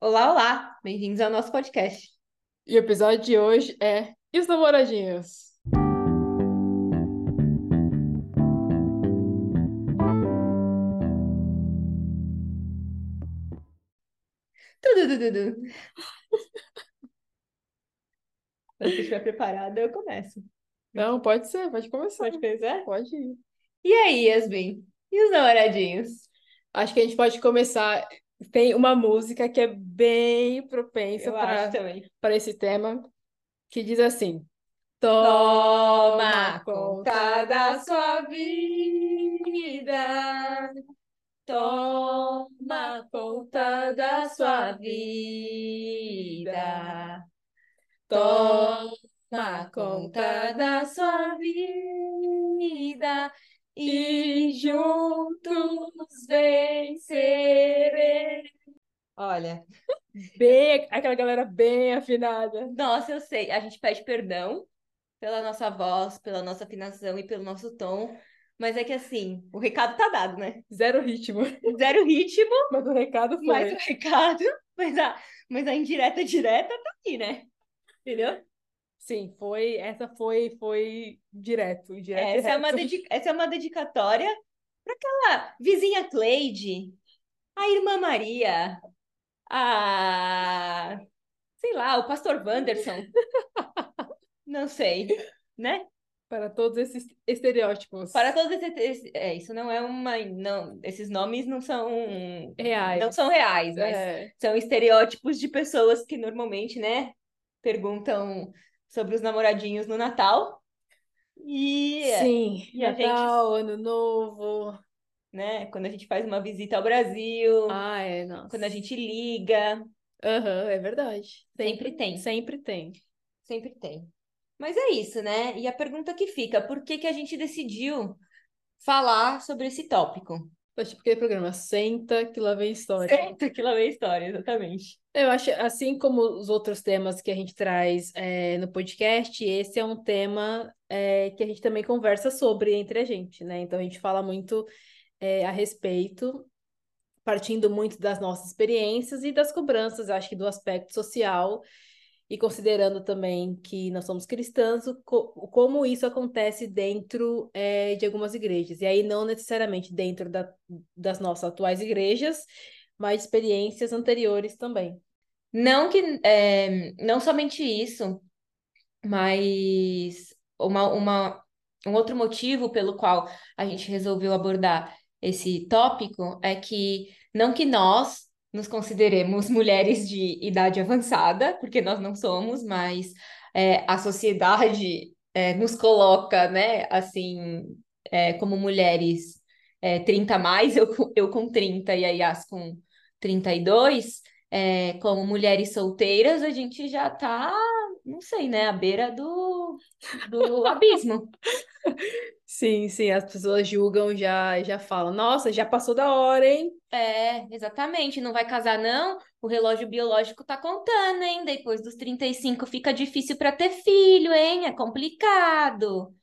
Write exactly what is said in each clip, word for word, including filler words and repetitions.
Olá, olá! Bem-vindos ao nosso podcast. E o episódio de hoje é E os Namoradinhos? Tudududu. Se você estiver preparada, eu começo. Não, pode ser, pode começar. Pode começar? Pode ir. E aí, Yasmin? E os namoradinhos? Acho que a gente pode começar... Tem uma música que é bem propensa para esse tema, que diz assim: toma conta da sua vida, toma conta da sua vida, toma conta da sua vida. E juntos venceremos. Olha, bem, aquela galera bem afinada. Nossa, eu sei. A gente pede perdão pela nossa voz, pela nossa afinação e pelo nosso tom. Mas é que assim, o recado tá dado, né? Zero ritmo. Zero ritmo. Mas o recado foi. Mas o recado, mas a, mas a indireta direta tá aqui, né? Entendeu? Sim, foi, essa foi, foi direto, direto. Essa é uma, dedica- essa é uma dedicatória para aquela vizinha Cleide, a irmã Maria, a, sei lá, o pastor Wanderson. Não sei, né? Para todos esses estereótipos. Para todos esses... É, isso não é uma... Não, esses nomes não são... Reais. Não são reais, mas é. São estereótipos de pessoas que normalmente, né, perguntam... sobre os namoradinhos no Natal. E, sim, e Natal, a gente, Ano Novo. Né? Quando a gente faz uma visita ao Brasil. Ah, é, nossa. Quando a gente liga. Aham, uhum, é verdade. Sempre, sempre tem. Sempre tem. Sempre tem. Mas é isso, né? E a pergunta que fica, por que que a gente decidiu falar sobre esse tópico? Acho porque é programa Senta que lá vem história. Senta que lá vem história, exatamente. Eu acho, assim como os outros temas que a gente traz é, no podcast, esse é um tema é, que a gente também conversa sobre entre a gente, né? Então, a gente fala muito é, a respeito, partindo muito das nossas experiências e das cobranças, acho que do aspecto social, e considerando também que nós somos cristãs, o co- como isso acontece dentro é, de algumas igrejas. E aí, não necessariamente dentro da, das nossas atuais igrejas, mas experiências anteriores também. Não que é, não somente isso, mas uma, uma, um outro motivo pelo qual a gente resolveu abordar esse tópico é que não que nós nos consideremos mulheres de idade avançada, porque nós não somos, mas é, a sociedade é, nos coloca, né, assim, é, como mulheres é, trinta a mais, eu, eu com trinta e a Yas com trinta e dois, é, como mulheres solteiras, a gente já tá, não sei, né, à beira do, do abismo. Sim, sim, as pessoas julgam já, já falam, nossa, já passou da hora, hein? É, exatamente, não vai casar não, o relógio biológico tá contando, hein, depois dos trinta e cinco fica difícil para ter filho, hein, é complicado.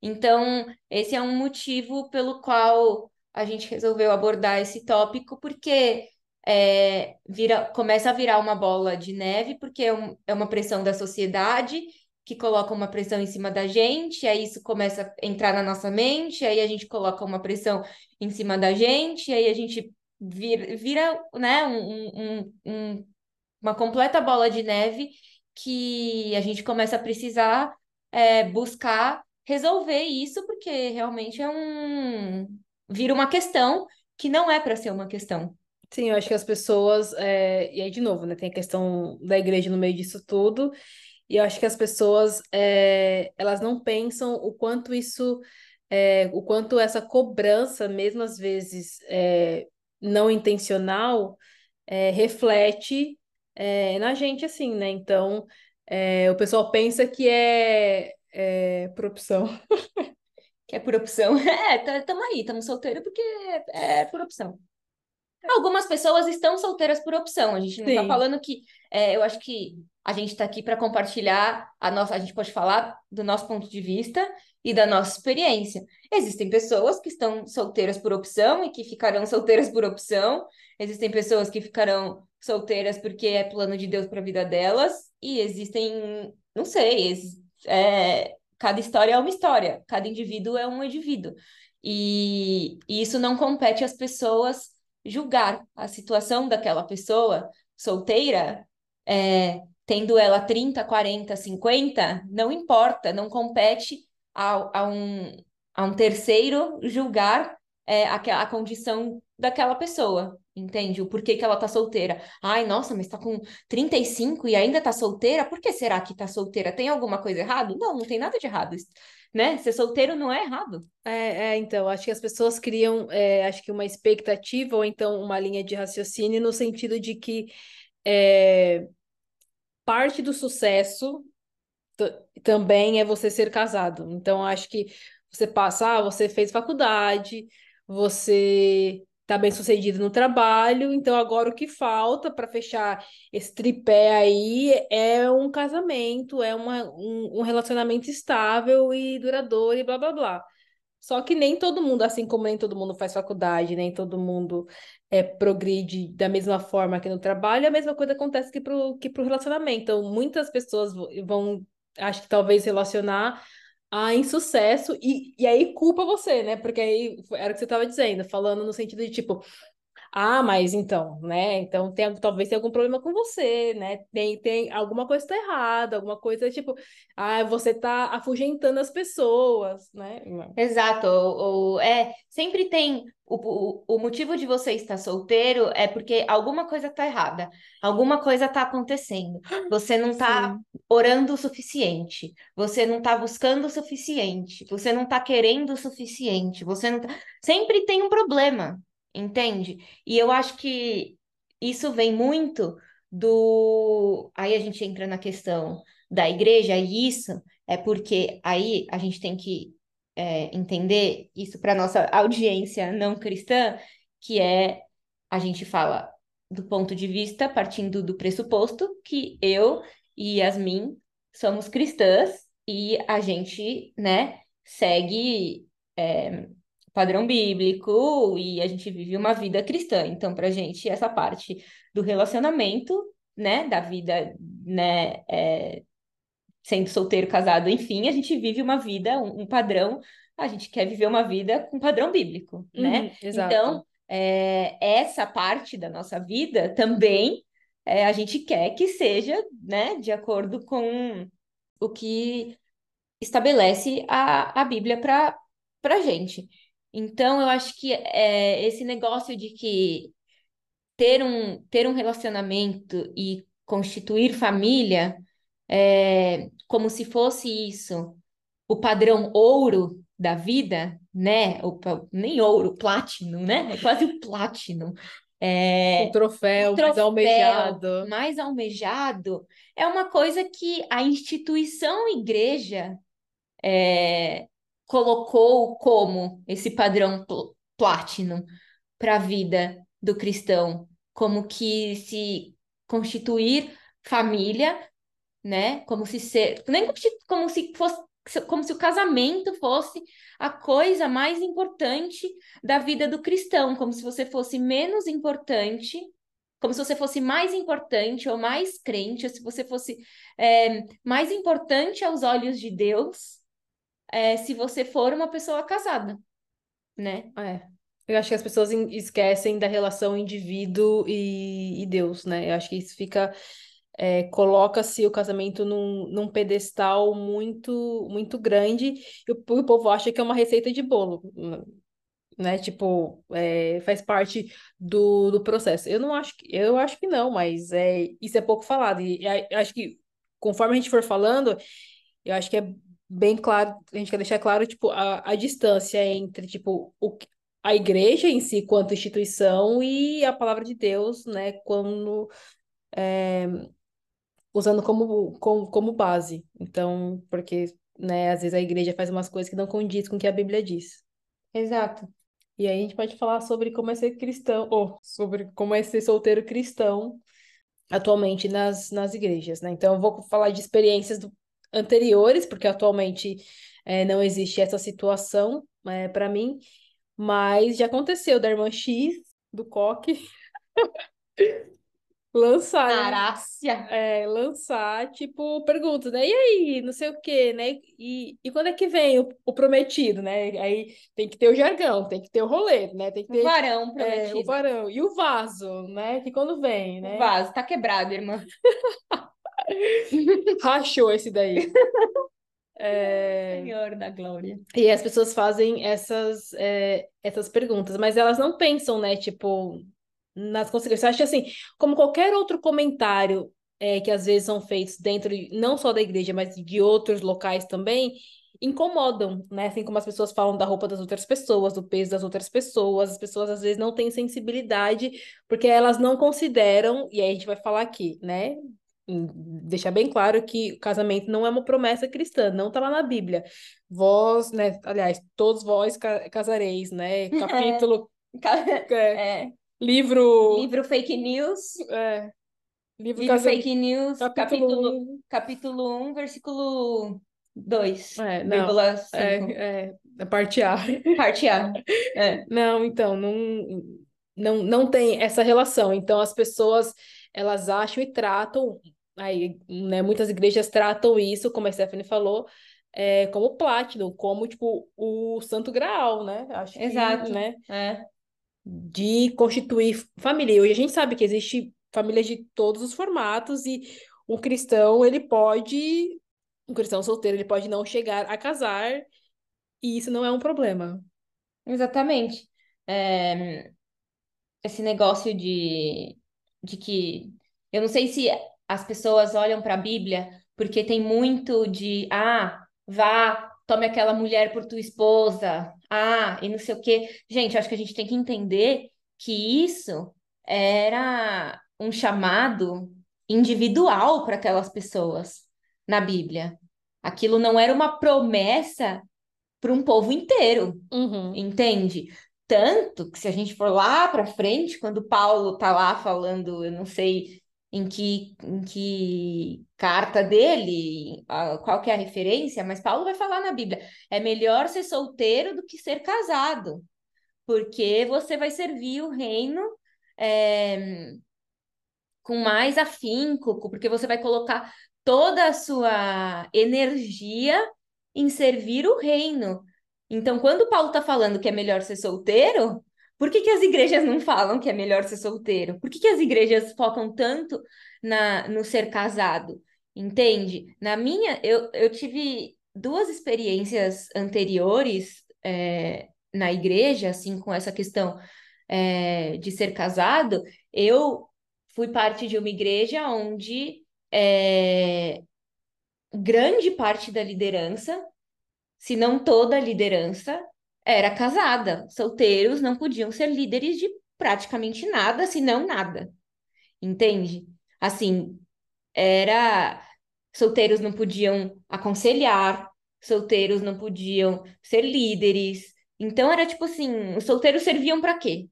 Então, esse é um motivo pelo qual a gente resolveu abordar esse tópico, porque é, vira, começa a virar uma bola de neve, porque é, um, é uma pressão da sociedade que coloca uma pressão em cima da gente, aí isso começa a entrar na nossa mente, aí a gente coloca uma pressão em cima da gente, aí a gente vira, vira né, um, um, um, uma completa bola de neve que a gente começa a precisar é, buscar resolver isso, porque realmente é um... vira uma questão que não é para ser uma questão. Sim, eu acho que as pessoas... É... E aí, de novo, né, tem a questão da igreja no meio disso tudo, e eu acho que as pessoas, é... elas não pensam o quanto isso... É... O quanto essa cobrança, mesmo às vezes é... não intencional, é... reflete é... na gente, assim, né? Então, é... o pessoal pensa que é... É, por opção. Que é por opção. É, estamos aí, estamos solteiros porque é, é por opção. Algumas pessoas estão solteiras por opção, a gente não está falando que... É, eu acho que a gente está aqui para compartilhar, a, nossa, a gente pode falar do nosso ponto de vista e da nossa experiência. Existem pessoas que estão solteiras por opção e que ficarão solteiras por opção, existem pessoas que ficarão solteiras porque é plano de Deus para a vida delas, e existem, não sei, é, cada história é uma história, cada indivíduo é um indivíduo. E, e isso não compete às pessoas julgar a situação daquela pessoa solteira, é, tendo ela trinta, quarenta, cinquenta, não importa, não compete a, a, um, a um terceiro julgar é, a, a condição daquela pessoa, entende? O porquê que ela tá solteira. Ai, nossa, mas tá com trinta e cinco e ainda tá solteira? Por que será que tá solteira? Tem alguma coisa errada? Não, não tem nada de errado, né? Ser solteiro não é errado. É, é então, acho que as pessoas criam, é, acho que uma expectativa ou então uma linha de raciocínio no sentido de que é, parte do sucesso t- também é você ser casado. Então, acho que você passa, ah, você fez faculdade, você tá bem sucedido no trabalho, então agora o que falta para fechar esse tripé aí é um casamento, é uma, um, um relacionamento estável e duradouro e blá, blá, blá. Só que nem todo mundo, assim como nem todo mundo faz faculdade, nem todo mundo é, progride da mesma forma aqui no trabalho, a mesma coisa acontece que pro, que pro relacionamento. Então, muitas pessoas vão, acho que talvez relacionar a insucesso, e, e aí culpa você, né? Porque aí era o que você estava dizendo, falando no sentido de tipo, ah, mas então, né? Então tem, talvez tenha algum problema com você, né? Tem, tem alguma coisa está errada, alguma coisa tipo, ah, você tá afugentando as pessoas, né? Exato, ou, ou é, sempre tem o, o, o motivo de você estar solteiro é porque alguma coisa tá errada, alguma coisa tá acontecendo, você não tá Sim. orando o suficiente, você não tá buscando o suficiente, você não tá querendo o suficiente, você não tá... sempre tem um problema. Entende? E eu acho que isso vem muito do... Aí a gente entra na questão da igreja, e isso é porque aí a gente tem que é, entender isso para nossa audiência não cristã, que é, a gente fala do ponto de vista, partindo do pressuposto que eu e Yasmin somos cristãs e a gente, né, segue... É, padrão bíblico, e a gente vive uma vida cristã. Então, pra gente, essa parte do relacionamento, né, da vida, né, é, sendo solteiro, casado, enfim, a gente vive uma vida, um, um padrão, a gente quer viver uma vida com padrão bíblico, uhum, né? Exato. Então, é, essa parte da nossa vida também, é, a gente quer que seja, né, de acordo com o que estabelece a, a Bíblia pra, pra gente. Então, eu acho que é, esse negócio de que ter um, ter um relacionamento e constituir família, é, como se fosse isso, o padrão ouro da vida, né? O, nem ouro, platino, né? É quase o platino. É, o troféu, o troféu mais almejado. mais almejado. É uma coisa que a instituição igreja... É, colocou como esse padrão pl- platinum para a vida do cristão, como que se constituir família, né? Como se ser, nem como se fosse, como se o casamento fosse a coisa mais importante da vida do cristão, como se você fosse menos importante, como se você fosse mais importante ou mais crente, ou se você fosse é, mais importante aos olhos de Deus. É, se você for uma pessoa casada, né? É. Eu acho que as pessoas esquecem da relação indivíduo e, e Deus, né? Eu acho que isso fica... É, coloca-se o casamento num, num pedestal muito, muito grande, e o, o povo acha que é uma receita de bolo, né? Tipo, é, faz parte do, do processo. Eu não acho que... Eu acho que não, mas é, isso é pouco falado. E é, acho que, conforme a gente for falando, eu acho que é bem claro, a gente quer deixar claro, tipo, a, a distância entre, tipo, o, a igreja em si, quanto instituição, e a palavra de Deus, né, quando, é, usando como, como, como base. Então, porque, né, às vezes a igreja faz umas coisas que não condiz com o que a Bíblia diz. Exato. E aí a gente pode falar sobre como é ser cristão, ou sobre como é ser solteiro cristão atualmente nas, nas igrejas, né. Então, eu vou falar de experiências do anteriores, porque atualmente é, não existe essa situação é, para mim, mas já aconteceu da irmã X, do Coque, Lançar. Narácia. É, lançar, tipo, perguntas, né? E aí, não sei o quê, né? E, e quando é que vem o, o prometido, né? Aí tem que ter o jargão, tem que ter o rolê, né? Tem que ter o varão prometido. É, o varão. E o vaso, né? Que quando vem, né? O vaso tá quebrado, irmã. Rachou esse daí. É... Senhor da glória. E as pessoas fazem essas, é, essas perguntas, mas elas não pensam, né? Tipo... nas consequências. Eu acho que, assim, como qualquer outro comentário é, que às vezes são feitos dentro, de, não só da igreja, mas de outros locais também, incomodam, né? Assim como as pessoas falam da roupa das outras pessoas, do peso das outras pessoas, as pessoas às vezes não têm sensibilidade, porque elas não consideram, e aí a gente vai falar aqui, né? Deixar bem claro que o casamento não é uma promessa cristã, não tá lá na Bíblia. Vós, né? Aliás, todos vós casareis, né? Capítulo... é... é. Livro... Livro fake news. É. Livro, Livro casa... fake news, capítulo, capítulo um, versículo dois, é, é, é, parte A. Parte A. É. Não, então, não, não, não tem essa relação. Então, as pessoas, elas acham e tratam, aí, né, muitas igrejas tratam isso, como a Stephanie falou, é, como Platinum, como, tipo, o Santo Graal, né? Acho que, exato, né? É. De constituir família. Hoje a gente sabe que existe famílias de todos os formatos e um cristão, ele pode... Um cristão solteiro, ele pode não chegar a casar e isso não é um problema. Exatamente. É... Esse negócio de... de que... Eu não sei se as pessoas olham para a Bíblia porque tem muito de... Ah, vá... tome aquela mulher por tua esposa, ah, e não sei o quê. Gente, acho que a gente tem que entender que isso era um chamado individual para aquelas pessoas na Bíblia. Aquilo não era uma promessa para um povo inteiro, uhum. Entende? Tanto que se a gente for lá para frente, quando Paulo tá lá falando, eu não sei em que, em que carta dele, qual que é a referência, mas Paulo vai falar na Bíblia, é melhor ser solteiro do que ser casado, porque você vai servir o reino é, com mais afinco, porque você vai colocar toda a sua energia em servir o reino. Então, quando Paulo está falando que é melhor ser solteiro, por que que as igrejas não falam que é melhor ser solteiro? Por que que as igrejas focam tanto na, no ser casado? Entende? Na minha, eu, eu tive duas experiências anteriores é, na igreja, assim, com essa questão é, de ser casado. Eu fui parte de uma igreja onde é, grande parte da liderança, se não toda a liderança, era casada. Solteiros não podiam ser líderes de praticamente nada, se não nada. Entende? Assim, era... Solteiros não podiam aconselhar, solteiros não podiam ser líderes. Então, era tipo assim, os solteiros serviam para quê?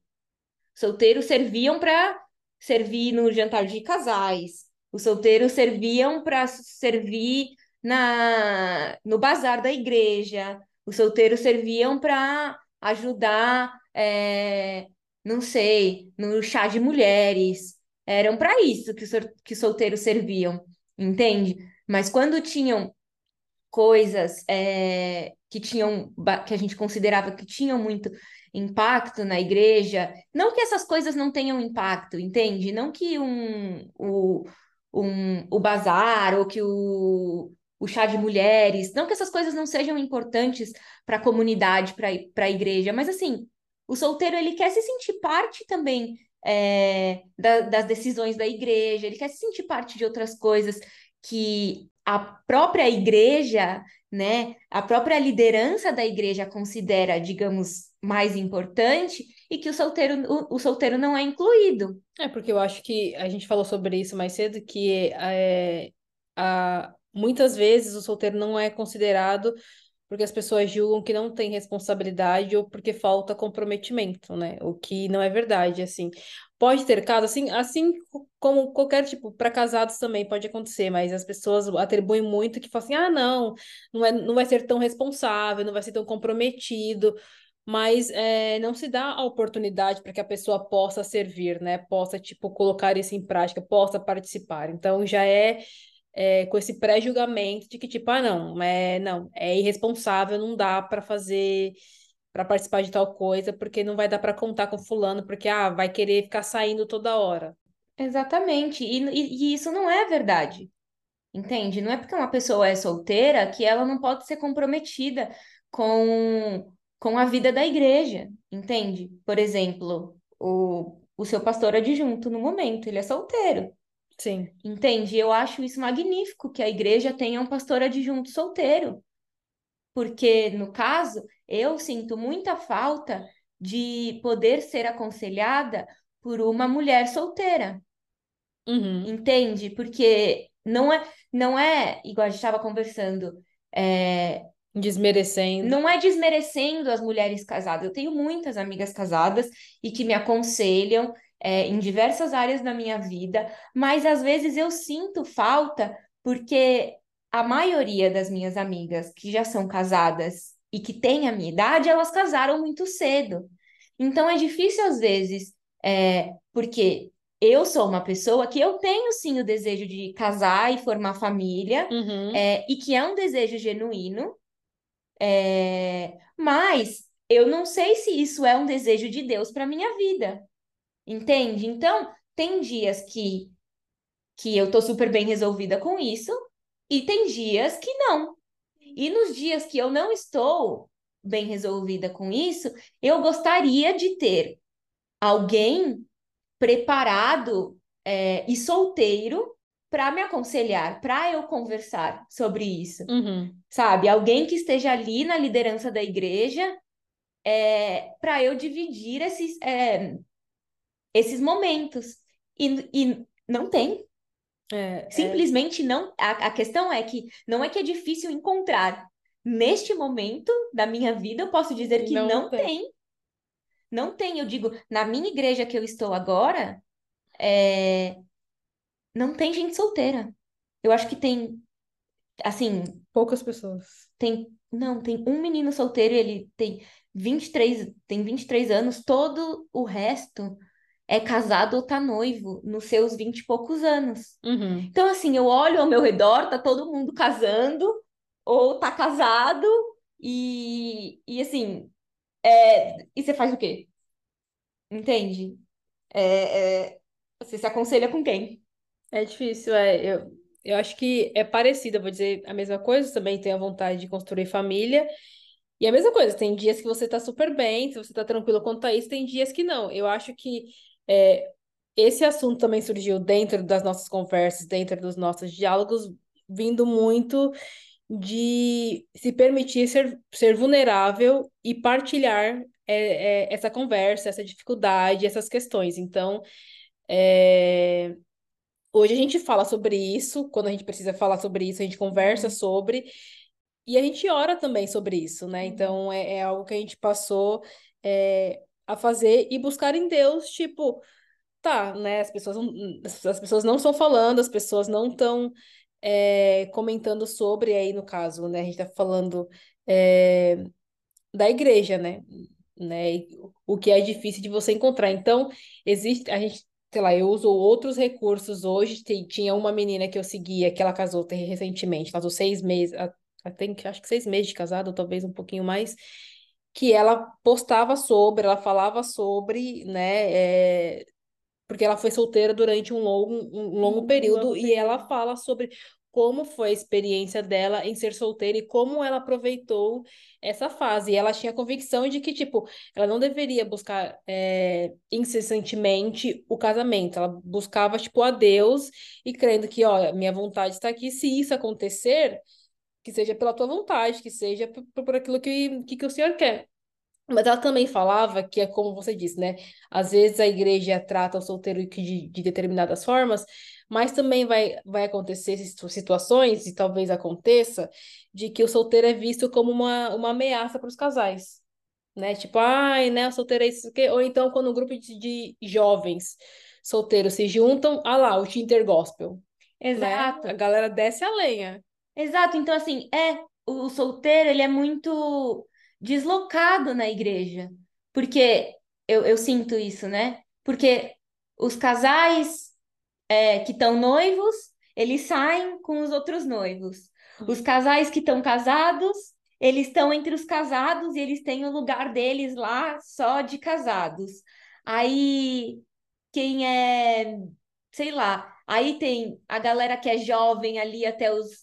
Solteiros serviam para servir no jantar de casais. Os solteiros serviam para servir na... no bazar da igreja. Os solteiros serviam para ajudar, é, não sei, no chá de mulheres. Eram para isso que, que os solteiros serviam, entende? Mas quando tinham coisas é, que, tinham, que a gente considerava que tinham muito impacto na igreja, não que essas coisas não tenham impacto, entende? Não que um, o, um, o bazar ou que o... o chá de mulheres, não que essas coisas não sejam importantes para a comunidade, para a igreja, mas assim, o solteiro, ele quer se sentir parte também é, da, das decisões da igreja, ele quer se sentir parte de outras coisas que a própria igreja, né, a própria liderança da igreja considera, digamos, mais importante e que o solteiro, o, o solteiro não é incluído. É, porque eu acho que a gente falou sobre isso mais cedo, que é, a... muitas vezes o solteiro não é considerado porque as pessoas julgam que não tem responsabilidade ou porque falta comprometimento, né? O que não é verdade, assim. Pode ter caso, assim, assim como qualquer tipo, para casados também pode acontecer, mas as pessoas atribuem muito que falam assim, ah, não, não, é, não vai ser tão responsável, não vai ser tão comprometido. mas é, não se dá a oportunidade para que a pessoa possa servir, né? Possa, tipo, colocar isso em prática, possa participar. Então, já é, é com esse pré-julgamento de que, tipo, ah, não, é, não, é irresponsável, não dá para fazer, para participar de tal coisa, porque não vai dar para contar com fulano, porque, ah, vai querer ficar saindo toda hora. Exatamente, e, e, e isso não é verdade, entende? Não é porque uma pessoa é solteira que ela não pode ser comprometida com... com a vida da igreja, entende? Por exemplo, o, o seu pastor adjunto no momento, ele é solteiro. Sim. Entende? Eu acho isso magnífico, que a igreja tenha um pastor adjunto solteiro. Porque, no caso, eu sinto muita falta de poder ser aconselhada por uma mulher solteira. Uhum. Entende? Porque não é, não é, igual a gente estava conversando, é... desmerecendo. Não é desmerecendo as mulheres casadas. Eu tenho muitas amigas casadas e que me aconselham é, em diversas áreas da minha vida, mas às vezes eu sinto falta porque a maioria das minhas amigas que já são casadas e que têm a minha idade, elas casaram muito cedo. Então é difícil às vezes, é, porque... eu sou uma pessoa que eu tenho, sim, o desejo de casar e formar família, uhum. é, e que é um desejo genuíno, é, mas eu não sei se isso é um desejo de Deus para minha vida, entende? Então, tem dias que, que eu tô super bem resolvida com isso, e tem dias que não. E nos dias que eu não estou bem resolvida com isso, eu gostaria de ter alguém... preparado é, e solteiro para me aconselhar, para eu conversar sobre isso, uhum. sabe? Alguém que esteja ali na liderança da igreja é, para eu dividir esses, é, esses momentos. E, e não tem. É, Simplesmente é... não. A, a questão é que não é que é difícil encontrar. Neste momento da minha vida, eu posso dizer que não, não tem. tem. Não tem, eu digo, na minha igreja que eu estou agora, é... não tem gente solteira. Eu acho que tem, assim... poucas pessoas. Tem, não, tem um menino solteiro, ele tem vinte e três, tem vinte e três anos, todo o resto é casado ou tá noivo, nos seus vinte e poucos anos. Uhum. Então, assim, eu olho ao meu redor, tá todo mundo casando, ou tá casado, e, e assim... É, e você faz o quê? Entende? É, é, você se aconselha com quem? É difícil, é, eu, eu acho que é parecido, eu vou dizer a mesma coisa, também tenho a vontade de construir família, e a mesma coisa, tem dias que você tá super bem, se você tá tranquilo quanto a isso, tem dias que não. Eu acho que é, esse assunto também surgiu dentro das nossas conversas, dentro dos nossos diálogos, vindo muito... de se permitir ser, ser vulnerável e partilhar é, é, essa conversa, essa dificuldade, essas questões. Então, é... hoje a gente fala sobre isso, quando a gente precisa falar sobre isso, a gente conversa sobre, e a gente ora também sobre isso, né? Então, é, é algo que a gente passou é, a fazer e buscar em Deus, tipo, tá, né? As pessoas, as pessoas não estão falando, as pessoas não estão... É, comentando sobre aí no caso, né, a gente tá falando é, da igreja, né, né, o que é difícil de você encontrar, então existe, a gente, sei lá, eu uso outros recursos hoje, tem, tinha uma menina que eu seguia, que ela casou recentemente, casou seis meses, até, acho que seis meses de casado, talvez um pouquinho mais, que ela postava sobre, ela falava sobre, né, é, porque ela foi solteira durante um longo, um longo período, um longo e ela fala sobre como foi a experiência dela em ser solteira e como ela aproveitou essa fase. E ela tinha a convicção de que, tipo, ela não deveria buscar é, incessantemente o casamento. Ela buscava, tipo, a Deus e crendo que, ó, minha vontade está aqui. Se isso acontecer, que seja pela tua vontade, que seja por, por aquilo que, que, que o Senhor quer. Mas ela também falava que é como você disse, né? Às vezes a igreja trata o solteiro de, de determinadas formas, mas também vai, vai acontecer situações, e talvez aconteça, de que o solteiro é visto como uma, uma ameaça para os casais, né? Tipo, ai, né? O solteiro é isso aqui. Ou então quando um grupo de, de jovens solteiros se juntam, ah lá, o Tinder Gospel. Exato. Né? A galera desce a lenha. Exato. Então, assim, é, o solteiro, ele é muito... deslocado na igreja. Porque eu, eu sinto isso, né? Porque os casais é, que estão noivos, eles saem com os outros noivos. Os casais que estão casados, eles estão entre os casados e eles têm o lugar deles lá só de casados. Aí, quem é, sei lá, aí tem a galera que é jovem ali até os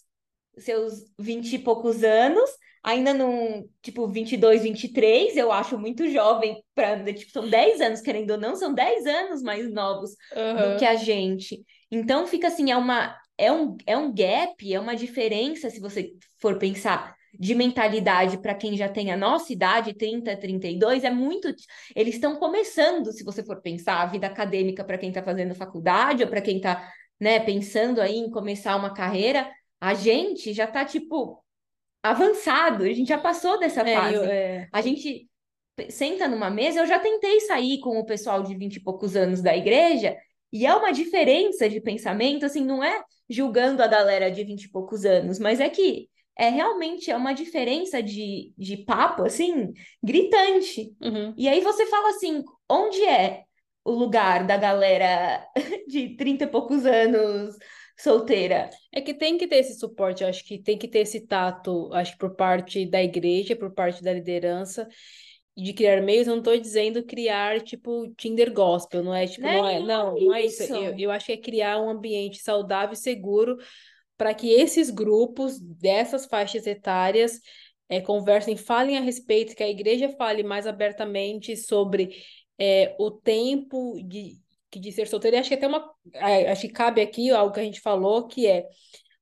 seus vinte e poucos anos, ainda não, tipo, vinte e dois, vinte e três, eu acho muito jovem, pra, tipo, são dez anos, querendo ou não, são dez anos mais novos uhum. do que a gente. Então, fica assim, é, uma, é, um, é um gap, é uma diferença, se você for pensar, de mentalidade para quem já tem a nossa idade, trinta, trinta e dois, é muito... Eles estão começando, se você for pensar, a vida acadêmica para quem está fazendo faculdade ou para quem está, né, pensando aí em começar uma carreira, a gente já está, tipo... avançado, a gente já passou dessa é, fase. Eu, é... A gente senta numa mesa, eu já tentei sair com o pessoal de vinte e poucos anos da igreja, e é uma diferença de pensamento, assim, não é julgando a galera de vinte e poucos anos, mas é que é realmente é uma diferença de, de papo, assim, gritante. Uhum. E aí você fala assim, onde é o lugar da galera de trinta e poucos anos... solteira. É que tem que ter esse suporte, acho que tem que ter esse tato, acho que por parte da igreja, por parte da liderança, de criar meios, eu não tô dizendo criar, tipo, Tinder gospel, não é? Tipo, não, não é, não, não é isso. Eu, eu acho que é criar um ambiente saudável e seguro para que esses grupos dessas faixas etárias é, conversem, falem a respeito, que a igreja fale mais abertamente sobre é, o tempo de... que de ser solteiro, e acho que até uma... Acho que cabe aqui algo que a gente falou, que é,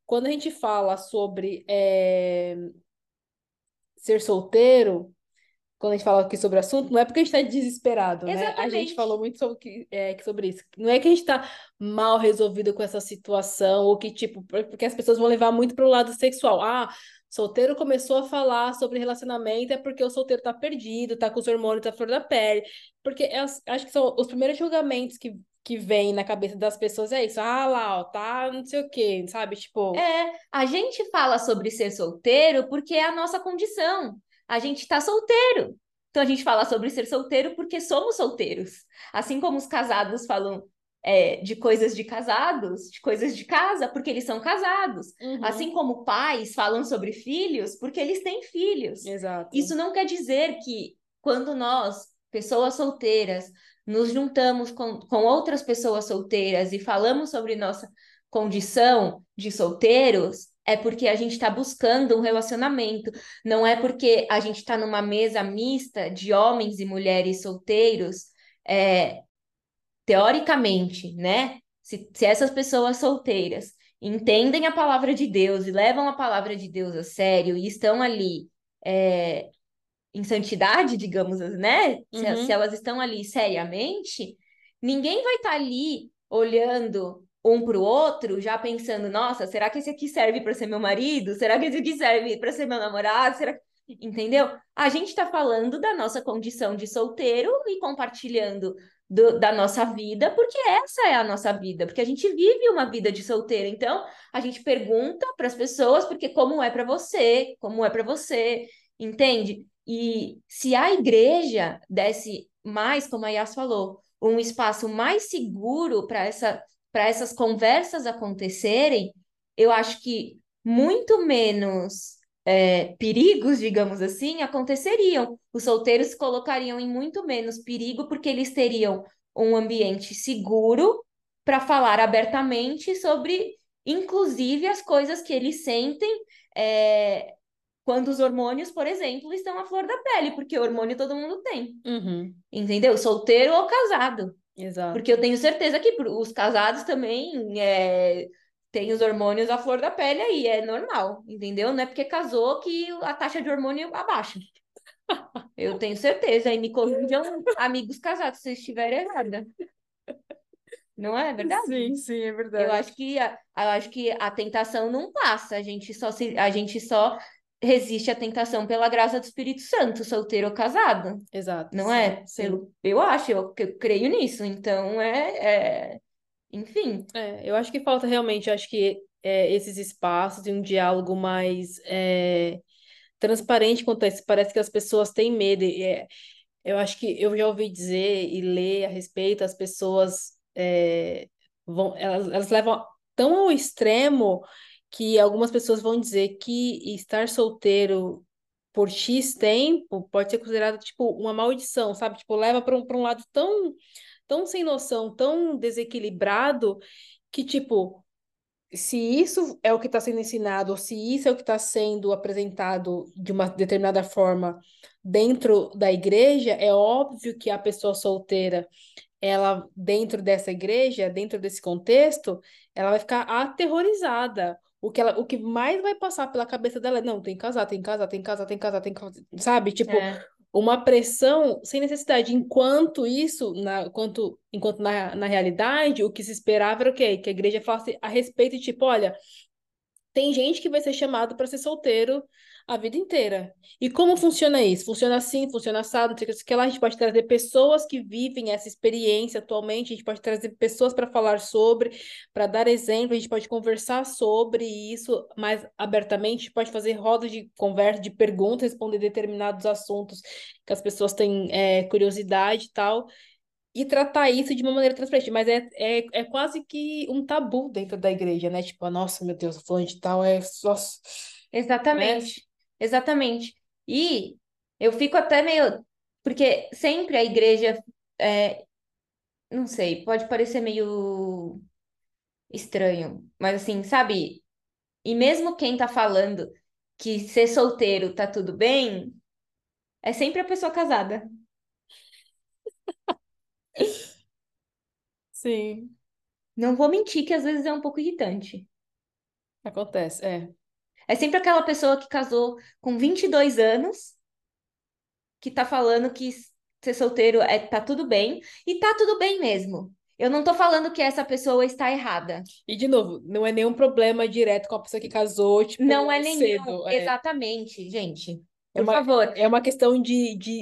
quando a gente fala sobre é, ser solteiro, quando a gente fala aqui sobre o assunto, não é porque a gente está desesperado, exatamente, né? A gente falou muito sobre, é, sobre isso. Não é que a gente está mal resolvido com essa situação, ou que, tipo, porque as pessoas vão levar muito para o lado sexual. Ah, solteiro começou a falar sobre relacionamento é porque o solteiro tá perdido, tá com os hormônios da flor da pele, porque é, acho que são os primeiros julgamentos que, que vem na cabeça das pessoas, é isso, ah lá, ó, tá não sei o quê, sabe, tipo... É, a gente fala sobre ser solteiro porque é a nossa condição, a gente tá solteiro, então a gente fala sobre ser solteiro porque somos solteiros, assim como os casados falam... É, de coisas de casados, de coisas de casa, porque eles são casados. Uhum. Assim como pais falam sobre filhos, porque eles têm filhos. Exato. Isso não quer dizer que quando nós, pessoas solteiras, nos juntamos com, com outras pessoas solteiras e falamos sobre nossa condição de solteiros, é porque a gente está buscando um relacionamento. Não é porque a gente está numa mesa mista de homens e mulheres solteiros, é... teoricamente, né? Se, se essas pessoas solteiras entendem a palavra de Deus e levam a palavra de Deus a sério e estão ali é, em santidade, digamos, né? Se, uhum. se elas estão ali seriamente, ninguém vai estar tá ali olhando um para o outro, já pensando, nossa, será que esse aqui serve para ser meu marido? Será que esse aqui serve para ser meu namorado? Será que... Entendeu? A gente está falando da nossa condição de solteiro e compartilhando do, da nossa vida, porque essa é a nossa vida, porque a gente vive uma vida de solteiro. Então, a gente pergunta para as pessoas, porque como é para você, como é para você, entende? E se a igreja desse mais, como a Yas falou, um espaço mais seguro para essa, para essas conversas acontecerem, eu acho que muito menos... É, perigos, digamos assim, aconteceriam. Os solteiros se colocariam em muito menos perigo porque eles teriam um ambiente seguro para falar abertamente sobre, inclusive, as coisas que eles sentem é, quando os hormônios, por exemplo, estão à flor da pele, porque hormônio todo mundo tem. Uhum. Entendeu? Solteiro ou casado. Exato. Porque eu tenho certeza que os casados também... É... Tem os hormônios à flor da pele aí, é normal, entendeu? Não é porque casou que a taxa de hormônio abaixa. Eu tenho certeza, aí me corrijam amigos casados, se estiverem errada. Não é verdade? Sim, sim, é verdade. Eu acho que a, eu acho que a tentação não passa, a gente, só se, a gente só resiste à tentação pela graça do Espírito Santo, solteiro ou casado. Exato. Não sim, é? Sim. Eu, eu acho, eu, eu creio nisso, então é... é... Enfim, é, eu acho que falta realmente, acho que é, esses espaços e um diálogo mais é, transparente quanto a isso. Parece que as pessoas têm medo. E é- eu acho que eu já ouvi dizer e ler a respeito, as pessoas é, vão, elas, elas levam tão ao extremo que algumas pessoas vão dizer que estar solteiro por X tempo pode ser considerado tipo uma maldição, sabe? Tipo, leva para um, para um lado tão, tão sem noção, tão desequilibrado que tipo se isso é o que está sendo ensinado, ou se isso é o que está sendo apresentado de uma determinada forma dentro da igreja, é óbvio que a pessoa solteira, ela dentro dessa igreja, dentro desse contexto, ela vai ficar aterrorizada. O que ela, o que mais vai passar pela cabeça dela é, não, tem que casar, tem que casar, tem que casar, tem que casar, tem que casar, sabe? Tipo, É. uma pressão sem necessidade. Enquanto isso, na, enquanto, enquanto na, na realidade, o que se esperava era o quê? Que a igreja falasse a respeito, tipo, olha, tem gente que vai ser chamado para ser solteiro a vida inteira. E como funciona isso? Funciona assim, funciona assado, não sei o que não sei o que lá. A gente pode trazer pessoas que vivem essa experiência atualmente, a gente pode trazer pessoas para falar sobre, para dar exemplo, a gente pode conversar sobre isso mais abertamente, a gente pode fazer rodas de conversa, de perguntas, responder determinados assuntos que as pessoas têm é, curiosidade e tal e tratar isso de uma maneira transparente, mas é, é, é quase que um tabu dentro da igreja, né? Tipo, ah, nossa, meu Deus, o fulano de tal é só, né? Exatamente, exatamente. E eu fico até meio. Porque sempre a igreja, é, não sei, pode parecer meio estranho, mas assim, sabe? E mesmo quem tá falando que ser solteiro tá tudo bem, é sempre a pessoa casada. Sim, Não vou mentir que às vezes é um pouco irritante. acontece, é. É sempre aquela pessoa que casou com vinte e dois anos, que tá falando que ser solteiro é tá tudo bem, e tá tudo bem mesmo. Eu não tô falando que essa pessoa está errada. E, de novo, não é nenhum problema direto com a pessoa que casou, Não tipo, é nenhum, cedo. É, exatamente, gente. é Por uma, favor, é uma questão de, de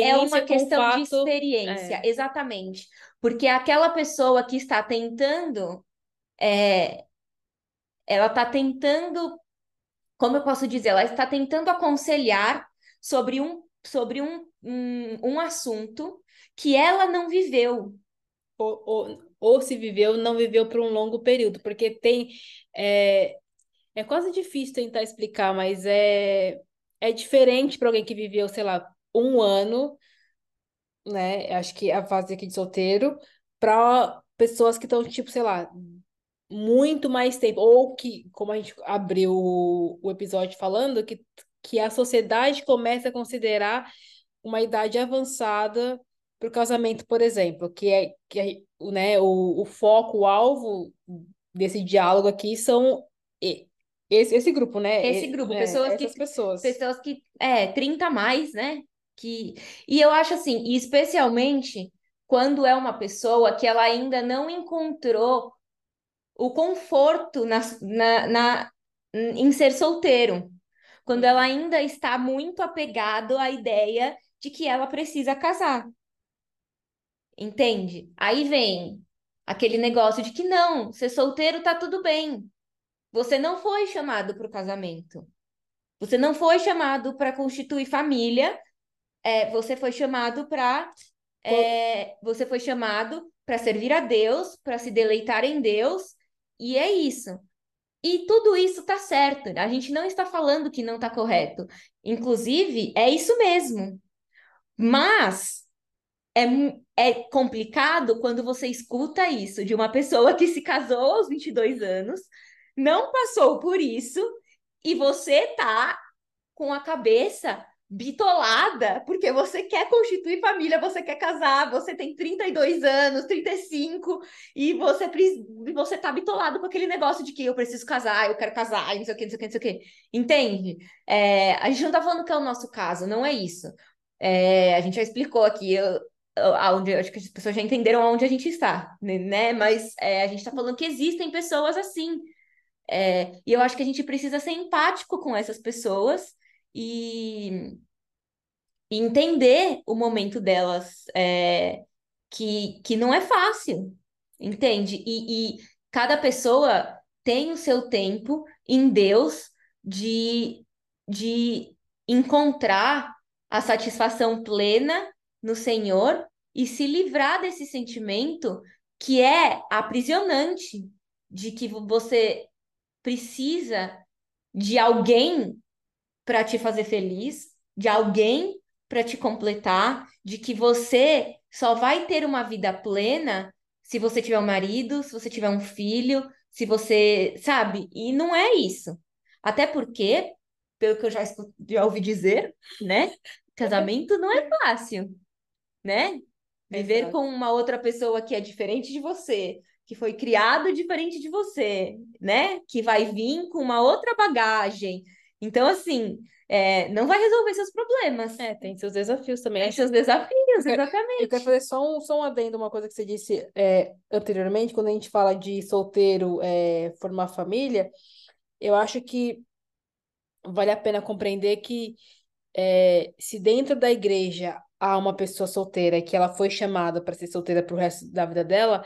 é uma experiência com o questão de fato. experiência, É, exatamente. Porque aquela pessoa que está tentando, é, ela está tentando, como eu posso dizer, ela está tentando aconselhar sobre um, sobre um, um, um assunto que ela não viveu. ou, ou, ou se viveu, não viveu por um longo período, porque tem, é, É quase difícil tentar explicar, mas é, é diferente para alguém que viveu, sei lá, um ano, né? Acho que a fase aqui de solteiro, para pessoas que estão, tipo, sei lá, muito mais tempo. Ou que, como a gente abriu o, o episódio falando, que, que a sociedade começa a considerar uma idade avançada para o casamento, por exemplo, que é, que é, o, né, o, o foco, o alvo desse diálogo aqui são e- esse, esse grupo, né? Esse E- grupo, é, pessoas que, essas pessoas. pessoas que, é, trinta a mais, né? Que, e eu acho assim, e especialmente quando é uma pessoa que ela ainda não encontrou o conforto na, na, na- em ser solteiro, quando ela Uhum. ainda está muito apegado à ideia de que ela precisa casar, entende? Aí vem aquele negócio de que não, ser solteiro tá tudo bem. Você não foi chamado para o casamento. Você não foi chamado para constituir família. É, você foi chamado para Co- é, você foi chamado para servir a Deus, para se deleitar em Deus. E é isso. E tudo isso tá certo. A gente não está falando que não tá correto. Inclusive, é isso mesmo. Mas é, mu- é complicado quando você escuta isso de uma pessoa que se casou aos vinte e dois anos, não passou por isso e você tá com a cabeça bitolada porque você quer constituir família, você quer casar, você tem trinta e dois anos, trinta e cinco e você pre- e você tá bitolado com aquele negócio de que eu preciso casar, eu quero casar, e não sei o que, não sei o que, não sei o que. Entende? É, a gente não tá falando que é o nosso caso, não é isso. É, a gente já explicou aqui eu- eu- aonde, acho que as pessoas já entenderam aonde a gente está, né? né? Mas é, a gente está falando que existem pessoas assim. É, e eu acho que a gente precisa ser empático com essas pessoas e, e entender o momento delas, é, que, que não é fácil, entende? E, e cada pessoa tem o seu tempo em Deus de, de encontrar a satisfação plena no Senhor e se livrar desse sentimento que é aprisionante, de que você precisa de alguém para te fazer feliz, de alguém para te completar, de que você só vai ter uma vida plena se você tiver um marido, se você tiver um filho, se você, sabe? E não é isso. Até porque, pelo que eu já, escute, já ouvi dizer, né? Casamento não é fácil, né? Viver com uma outra pessoa que é diferente de você, que foi criado diferente de você, né? Que vai vir com uma outra bagagem. Então, assim, é, não vai resolver seus problemas. É, tem seus desafios também. Tem seus desafios, exatamente. Eu quero fazer só um, só um adendo, uma coisa que você disse é, anteriormente, quando a gente fala de solteiro, é, formar família, eu acho que vale a pena compreender que é, se dentro da igreja há uma pessoa solteira que ela foi chamada para ser solteira para o resto da vida dela,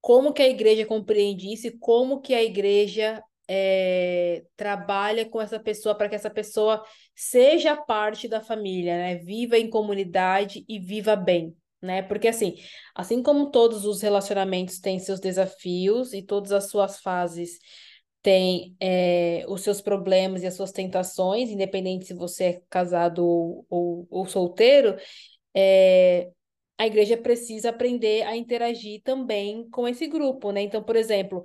como que a igreja compreende isso e como que a igreja é, trabalha com essa pessoa para que essa pessoa seja parte da família, né? Viva em comunidade e viva bem, né? Porque assim, assim como todos os relacionamentos têm seus desafios e todas as suas fases têm é, os seus problemas e as suas tentações, independente se você é casado ou, ou, ou solteiro, é... a igreja precisa aprender a interagir também com esse grupo, né? Então, por exemplo,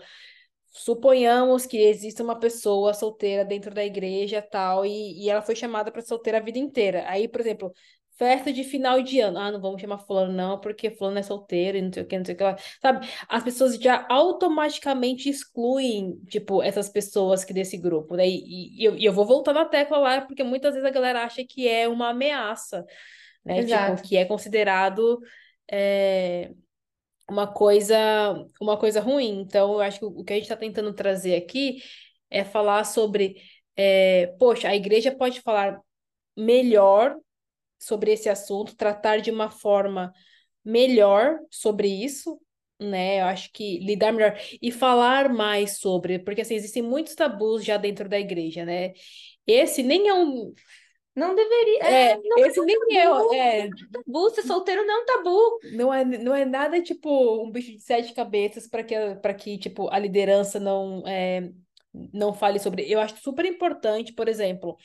suponhamos que exista uma pessoa solteira dentro da igreja tal, e, e ela foi chamada para solteira a vida inteira. Aí, por exemplo, festa de final de ano. Ah, não vamos chamar fulano não, porque fulano é solteiro e não sei o que, não sei o que lá. Sabe? As pessoas já automaticamente excluem, tipo, essas pessoas que desse grupo, né? E, e, eu, e eu vou voltar na tecla lá, porque muitas vezes a galera acha que é uma ameaça, né? Tipo, que é considerado é, uma coisa, uma coisa ruim. Então, eu acho que o que a gente está tentando trazer aqui é falar sobre, é, poxa, a igreja pode falar melhor sobre esse assunto, tratar de uma forma melhor sobre isso, né? Eu acho que lidar melhor e falar mais sobre, porque assim, existem muitos tabus já dentro da igreja, né? Esse nem é um... Não deveria. É, é não esse é nem tabu, eu. É... Não é tabu, ser solteiro não é um tabu. Não é, não é nada tipo um bicho de sete cabeças para que, para que tipo, a liderança não, é, não fale sobre. Eu acho super importante, por exemplo,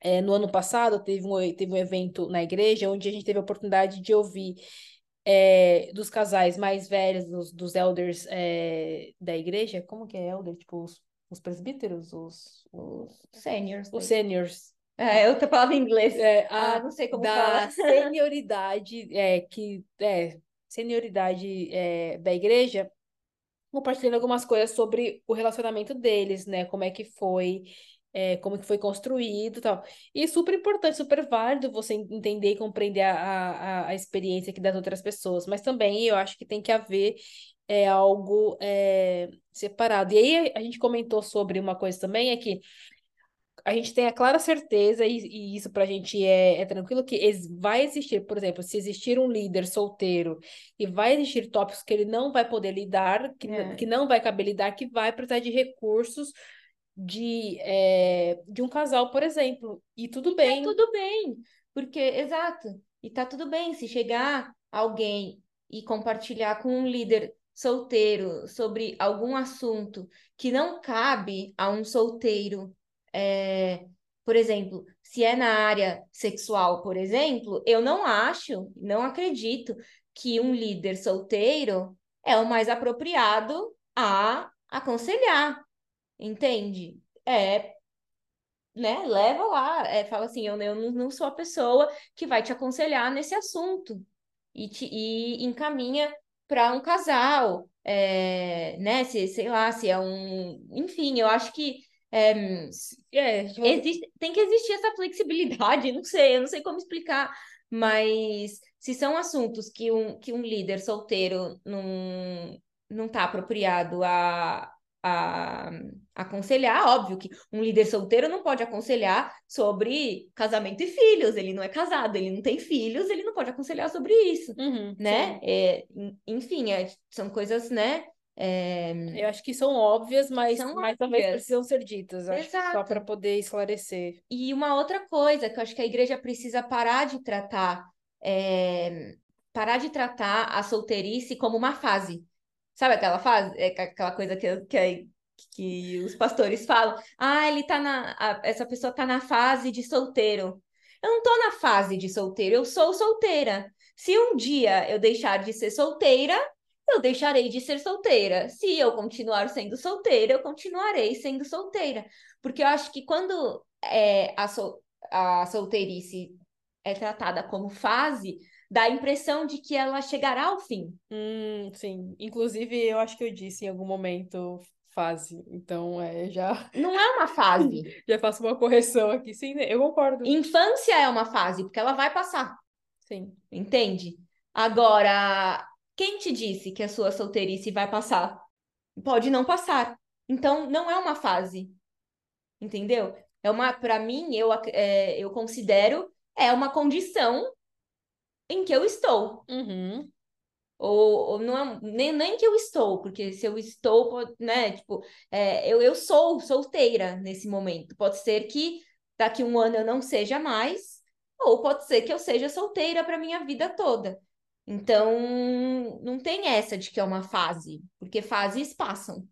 é, no ano passado teve um, teve um evento na igreja onde a gente teve a oportunidade de ouvir é, dos casais mais velhos, dos, dos elders é, da igreja. Como que é elder? Tipo, os, os presbíteros? Os, os seniors. Os seniors. É, outra palavra em inglês. É, a, ah, não sei como fala. Da senioridade, é, que, é, senioridade é, da igreja, compartilhando algumas coisas sobre o relacionamento deles, né? Como é que foi, é, como que foi construído e tal. E super importante, super válido você entender e compreender a, a, a experiência aqui das outras pessoas. Mas também eu acho que tem que haver é, algo é, separado. E aí a gente comentou sobre uma coisa também, é que a gente tem a clara certeza, e, e isso pra gente é, é tranquilo, que vai existir, por exemplo, se existir um líder solteiro e vai existir tópicos que ele não vai poder lidar, que, é. que não vai caber lidar, que vai precisar de recursos de, é, de um casal, por exemplo. E tudo e bem. Tá tudo bem, porque, exato, e tá tudo bem se chegar alguém e compartilhar com um líder solteiro sobre algum assunto que não cabe a um solteiro. É, por exemplo, se é na área sexual, por exemplo, eu não acho, não acredito que um líder solteiro é o mais apropriado a aconselhar, entende? É, né? Leva lá, é, fala assim, eu, eu não sou a pessoa que vai te aconselhar nesse assunto e, te, e encaminha para um casal, é, né? Se, sei lá, se é um... Enfim, eu acho que É, é, tipo... existe, tem que existir essa flexibilidade, não sei, eu não sei como explicar, mas se são assuntos que um, que um líder solteiro não, não tá apropriado a, a aconselhar, óbvio que um líder solteiro não pode aconselhar sobre casamento e filhos, ele não é casado, ele não tem filhos, ele não pode aconselhar sobre isso, uhum, né? É, enfim, é, são coisas, né? É... Eu acho que são óbvias, mas, são mas óbvias. Talvez precisam ser ditas, acho, só para poder esclarecer. E uma outra coisa que eu acho que a igreja precisa parar de tratar, é... parar de tratar a solteirice como uma fase. Sabe aquela fase? Aquela coisa que, que, que os pastores falam. Ah, ele tá na... essa pessoa tá na fase de solteiro. Eu não tô na fase de solteiro, eu sou solteira. Se um dia eu deixar de ser solteira, eu deixarei de ser solteira. Se eu continuar sendo solteira, eu continuarei sendo solteira. Porque eu acho que quando é, a, sol, a solteirice é tratada como fase, dá a impressão de que ela chegará ao fim. Hum, sim. Inclusive, eu acho que eu disse em algum momento fase. Então, é já... Não é uma fase. Já faço uma correção aqui. Sim, eu concordo. Infância é uma fase, porque ela vai passar. Sim. Entende? Agora... Quem te disse que a sua solteirice vai passar? Pode não passar. Então, não é uma fase. Entendeu? É uma, para mim, eu, é, eu considero, é uma condição em que eu estou. Uhum. Ou, ou não é, nem, nem que eu estou, porque se eu estou, né, tipo, é, eu, eu sou solteira nesse momento. Pode ser que daqui um ano eu não seja mais, ou pode ser que eu seja solteira para minha vida toda. Então, não tem essa de que é uma fase, porque fases passam,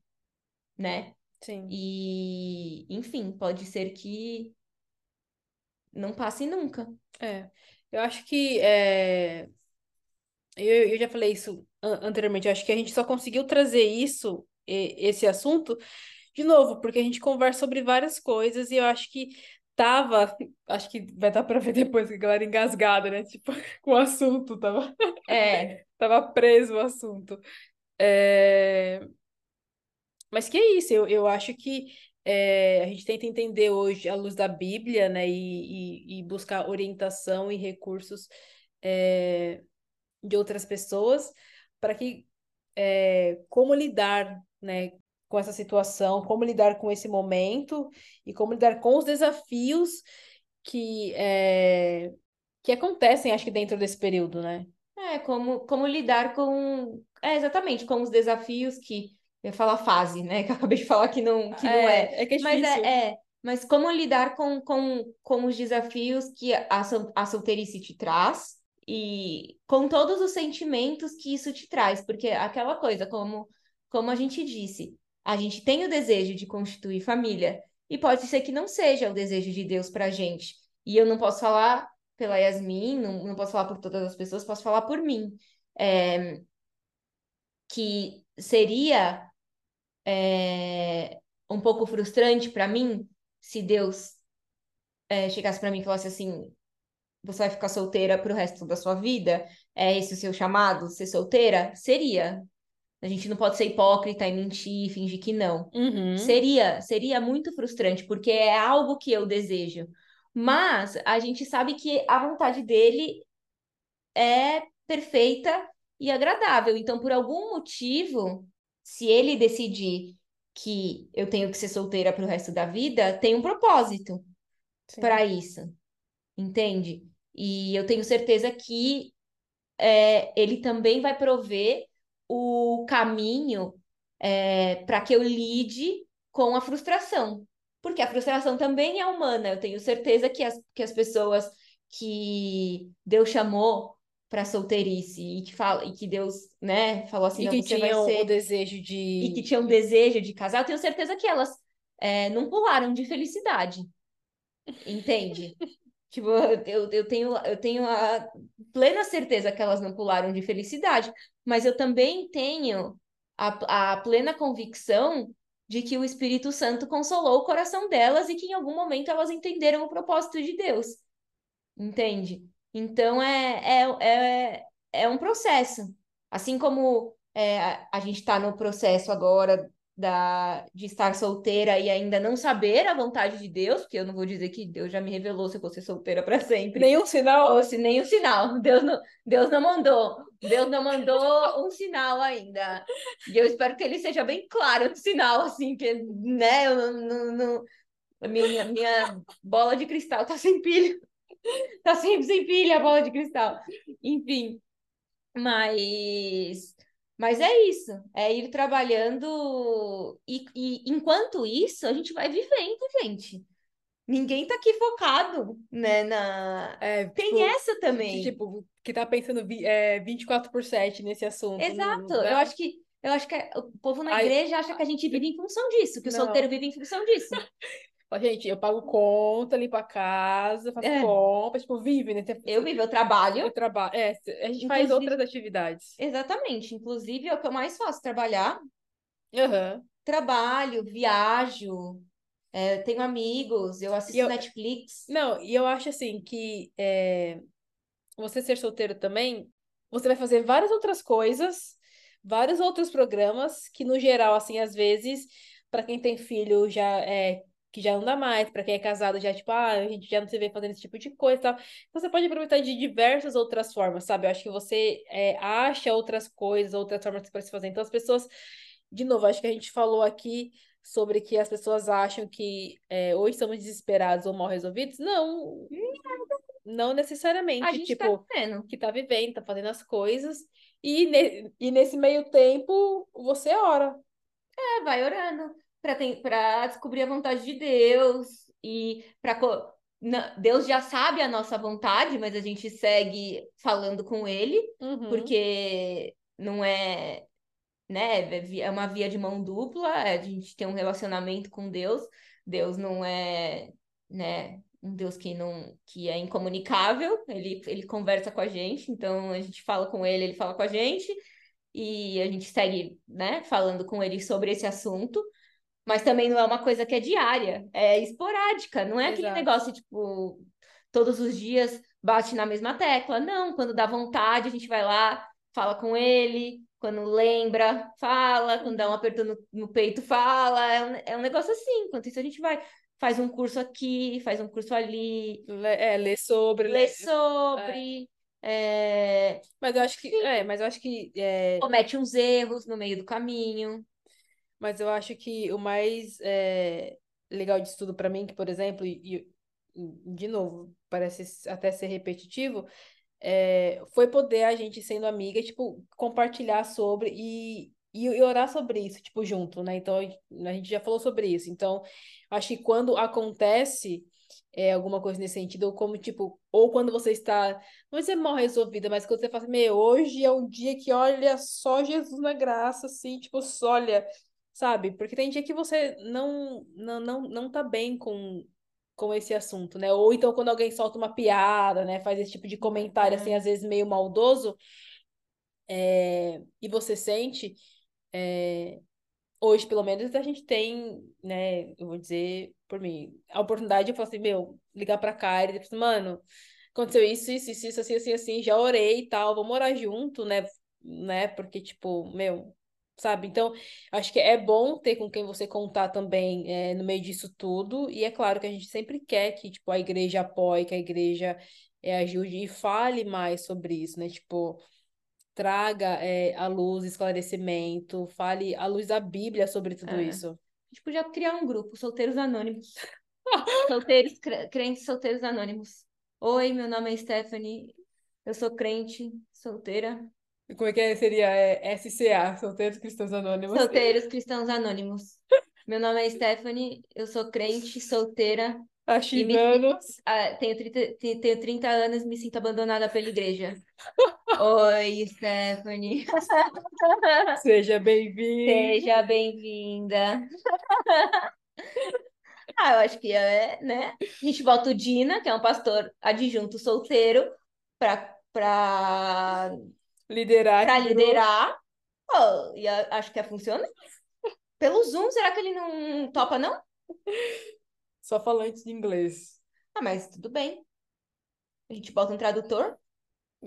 né? Sim. E, enfim, pode ser que não passe nunca. É, eu acho que, é... eu, eu já falei isso anteriormente, eu acho que a gente só conseguiu trazer isso, esse assunto, de novo, porque a gente conversa sobre várias coisas e eu acho que tava, acho que vai dar pra ver depois que a galera engasgada, né? Tipo, com o assunto, tava... É. Tava preso o assunto. É... Mas que é isso, eu, eu acho que é, a gente tenta entender hoje à luz da Bíblia, né? E, e, e buscar orientação e recursos é, de outras pessoas para que... É, como lidar, né? Com essa situação, como lidar com esse momento e como lidar com os desafios que, é, que acontecem, acho que dentro desse período, né? É, como, como lidar com... É, exatamente, com os desafios que... Eu ia falar fase, né? Que eu acabei de falar que não, que é, não é. É que é difícil. Mas, é, é, mas como lidar com, com, com os desafios que a, a solteirice te traz e com todos os sentimentos que isso te traz. Porque aquela coisa, como, como a gente disse... A gente tem o desejo de constituir família e pode ser que não seja o desejo de Deus pra gente. E eu não posso falar pela Yasmin, não, não posso falar por todas as pessoas, posso falar por mim. É, que seria é, um pouco frustrante pra mim se Deus é, chegasse pra mim e falasse assim, você vai ficar solteira pro resto da sua vida? É esse o seu chamado? Ser solteira? Seria. A gente não pode ser hipócrita e mentir, fingir que não. Uhum. Seria, seria muito frustrante, porque é algo que eu desejo. Mas a gente sabe que a vontade dele é perfeita e agradável. Então, por algum motivo, se ele decidir que eu tenho que ser solteira pro resto da vida, tem um propósito para isso. Entende? E eu tenho certeza que é, ele também vai prover o caminho é, para que eu lide com a frustração. Porque a frustração também é humana. Eu tenho certeza que as, que as pessoas que Deus chamou para solteirice e que, fala, e que Deus, né, falou assim... E não, que tinham o desejo de... E que tinham desejo de casar. Eu tenho certeza que elas é, não pularam de felicidade. Entende? Tipo, eu, eu tenho, eu tenho a plena certeza que elas não pularam de felicidade, mas eu também tenho a, a plena convicção de que o Espírito Santo consolou o coração delas e que em algum momento elas entenderam o propósito de Deus. Entende? Então, é, é, é, é um processo. Assim como é, a, a gente está no processo agora... Da, de estar solteira e ainda não saber a vontade de Deus, porque eu não vou dizer que Deus já me revelou se eu vou ser solteira para sempre. Nenhum sinal? Ou se, nenhum sinal. Deus não, Deus não mandou. Deus não mandou um sinal ainda. E eu espero que ele seja bem claro no sinal, assim, que, né, eu não... não minha, minha bola de cristal tá sem pilha. Tá sempre sem pilha a bola de cristal. Enfim. Mas... Mas é isso, é ir trabalhando e, e enquanto isso a gente vai vivendo, gente. Ninguém tá aqui focado, né, na... É, tem tipo, essa também. Tipo, que tá pensando é, vinte e quatro por sete nesse assunto. Exato, não, né? eu acho que eu acho que o povo na Aí... igreja acha que a gente vive em função disso, que o não. solteiro vive em função disso. Gente, eu pago conta, limpo a casa, faço é. compra, tipo, vive, né? Tem... Eu vivo, eu trabalho. Eu trabalho, é, a gente Inclusive... faz outras atividades. Exatamente, inclusive é o que eu mais faço, trabalhar. Uhum. Trabalho, viajo, é, tenho amigos, eu assisto eu... Netflix. Não, e eu acho assim que é... você ser solteiro também, você vai fazer várias outras coisas, vários outros programas, que no geral, assim, às vezes, pra quem tem filho já é... que já não dá mais, pra quem é casado já, tipo, ah, a gente já não se vê fazendo esse tipo de coisa e tal. Então, você pode aproveitar de diversas outras formas, sabe? Eu acho que você é, acha outras coisas, outras formas para se fazer. Então, as pessoas, de novo, acho que a gente falou aqui sobre que as pessoas acham que é, ou estamos desesperados ou mal resolvidos. Não, não necessariamente. A gente tipo, tá vivendo. Que tá vivendo, tá fazendo as coisas. E, ne- e nesse meio tempo, você ora. É, vai orando. Para descobrir a vontade de Deus e para Deus já sabe a nossa vontade, mas a gente segue falando com Ele, uhum. porque não é, né, é uma via de mão dupla, a gente tem um relacionamento com Deus, Deus não é, né, um Deus que não que é incomunicável, ele, ele conversa com a gente, então a gente fala com Ele, Ele fala com a gente e a gente segue, né, falando com Ele sobre esse assunto. Mas também não é uma coisa que é diária, é esporádica. Não é Exato. Aquele negócio, tipo, todos os dias bate na mesma tecla. Não, quando dá vontade, a gente vai lá, fala com ele. Quando lembra, fala. Quando dá um aperto no, no peito, fala. É um, é um negócio assim. Enquanto isso, a gente vai... Faz um curso aqui, faz um curso ali. Lê, é, lê sobre. Lê sobre. É. É... Mas eu acho que... É, mas eu acho que é... Comete uns erros no meio do caminho. Mas eu acho que o mais é, legal disso tudo para mim, que, por exemplo, e, e de novo, parece até ser repetitivo, é, foi poder a gente, sendo amiga, tipo, compartilhar sobre e, e orar sobre isso, tipo, junto, né? Então, a gente já falou sobre isso. Então, acho que quando acontece é, alguma coisa nesse sentido, ou como, tipo, ou quando você está, não é mal resolvida, mas quando você fala, meu, hoje é um dia que, olha, só Jesus na graça, assim, tipo, só, olha... Sabe? Porque tem dia que você não, não, não, não tá bem com, com esse assunto, né? Ou então quando alguém solta uma piada, né? Faz esse tipo de comentário, assim, às vezes meio maldoso. É... E você sente... É... Hoje, pelo menos, a gente tem, né? Eu vou dizer, por mim, a oportunidade de falar assim, meu, ligar pra Karen e dizer, mano, aconteceu isso, isso, isso, isso, assim, assim, assim, já orei e tal, vamos orar junto, né? né? Porque, tipo, meu... Sabe? Então, acho que é bom ter com quem você contar também é, no meio disso tudo. E é claro que a gente sempre quer que, tipo, a igreja apoie, que a igreja é, ajude e fale mais sobre isso, né? Tipo, traga é, à luz, esclarecimento, fale à luz da Bíblia sobre tudo ah, isso. A gente podia criar um grupo, Solteiros Anônimos. solteiros, crentes solteiros anônimos. Oi, meu nome é Stephanie, eu sou crente, solteira. Como é que seria? É, S C A, Solteiros Cristãos Anônimos. Solteiros Cristãos Anônimos. Meu nome é Stephanie, eu sou crente, solteira. Há me... anos. Ah, tenho, trinta, tenho trinta anos, me sinto abandonada pela igreja. Oi, Stephanie. Seja bem-vinda. Seja bem-vinda. Ah, eu acho que é, né? A gente bota o Dina, que é um pastor adjunto solteiro, para... Pra... Liderar. Pra liderar. Oh, e a, acho que ia funcionar. Pelo Zoom, será que ele não topa, não? Só falante de inglês. Ah, mas tudo bem. A gente bota um tradutor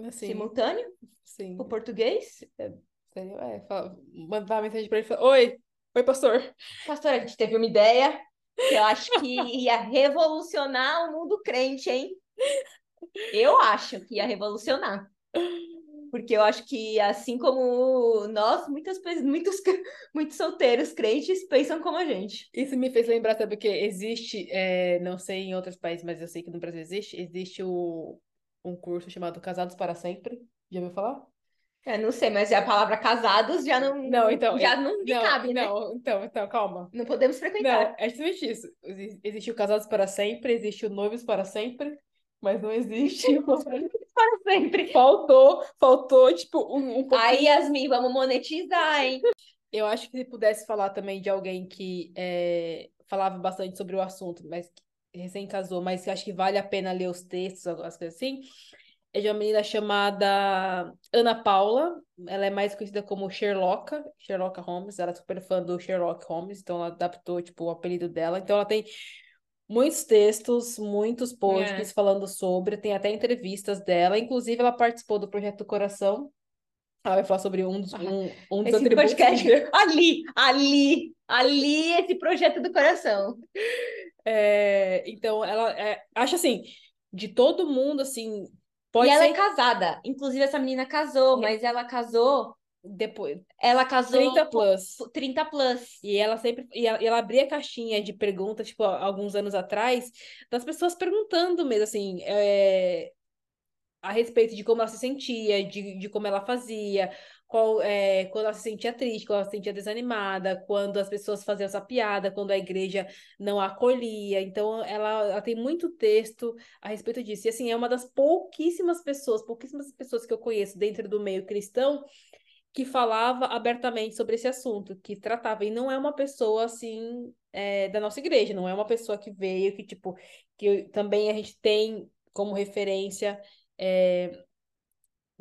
assim, simultâneo. Sim. O português. É, é, fala, mandar uma mensagem pra ele e falar, oi, oi, pastor. Pastor, a gente teve uma ideia que eu acho que ia revolucionar o mundo crente, hein? Eu acho que ia revolucionar. Porque eu acho que, assim como nós, muitas pessoas, muitos, muitos solteiros crentes pensam como a gente. Isso me fez lembrar, sabe o que? Existe, é, não sei em outros países, mas eu sei que no Brasil existe, existe o, um curso chamado Casados para Sempre. Já ouviu falar? Eu não sei, mas a palavra casados já não... Não, então... Já eu, não me não, cabe, né? Não, então, então, calma. Não podemos frequentar. Não, é justamente isso. Existe o casados para sempre, existe o noivos para sempre, mas não existe o... para sempre. Faltou, faltou, tipo, um, um pouquinho... Aí, Yasmin, vamos monetizar, hein? Eu acho que se pudesse falar também de alguém que é, falava bastante sobre o assunto, mas que recém casou, mas que acho que vale a pena ler os textos, as coisas assim... É de uma menina chamada Ana Paula. Ela é mais conhecida como Sherlock, Sherlock Holmes. Ela é super fã do Sherlock Holmes, então ela adaptou, tipo, o apelido dela. Então ela tem muitos textos, muitos posts é. falando sobre, tem até entrevistas dela. Inclusive, ela participou do Projeto Coração. Ela vai falar sobre um dos, um, um dos atributos. Podcast... Ali, ali, ali, esse Projeto do Coração. É, então, ela é, acha assim, de todo mundo, assim... Pode e ela ser... é casada. Inclusive, essa menina casou, é. mas ela casou... Depois. Ela casou... trinta plus. trinta plus. E ela sempre... E ela, ela abria a caixinha de perguntas, tipo, alguns anos atrás, das pessoas perguntando mesmo, assim... É... A respeito de como ela se sentia, de, de como ela fazia... Qual, é, quando ela se sentia triste, quando ela se sentia desanimada, quando as pessoas faziam essa piada, quando a igreja não a acolhia. Então, ela, ela tem muito texto a respeito disso. E, assim, é uma das pouquíssimas pessoas, pouquíssimas pessoas que eu conheço dentro do meio cristão que falava abertamente sobre esse assunto, que tratava. E não é uma pessoa, assim, é, da nossa igreja, não é uma pessoa que veio, que, tipo, que também a gente tem como referência... É,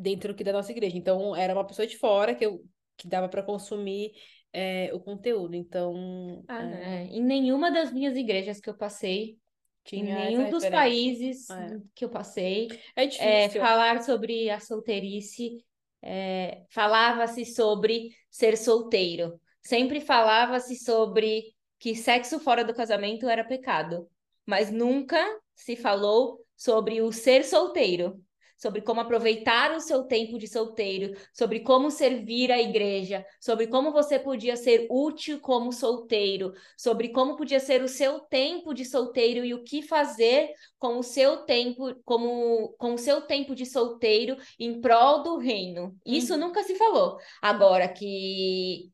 dentro aqui da nossa igreja. Então, era uma pessoa de fora que, eu, que dava para consumir é, o conteúdo. Então... Ah, é... É. Em nenhuma das minhas igrejas que eu passei, tinha em nenhum dos países é. que eu passei, é difícil. É, falar sobre a solteirice, é, falava-se sobre ser solteiro. Sempre falava-se sobre que sexo fora do casamento era pecado. Mas nunca se falou sobre o ser solteiro. Sobre como aproveitar o seu tempo de solteiro, sobre como servir a igreja, sobre como você podia ser útil como solteiro, sobre como podia ser o seu tempo de solteiro e o que fazer com o seu tempo, como, com o seu tempo de solteiro em prol do reino. Isso uhum. nunca se falou. Agora que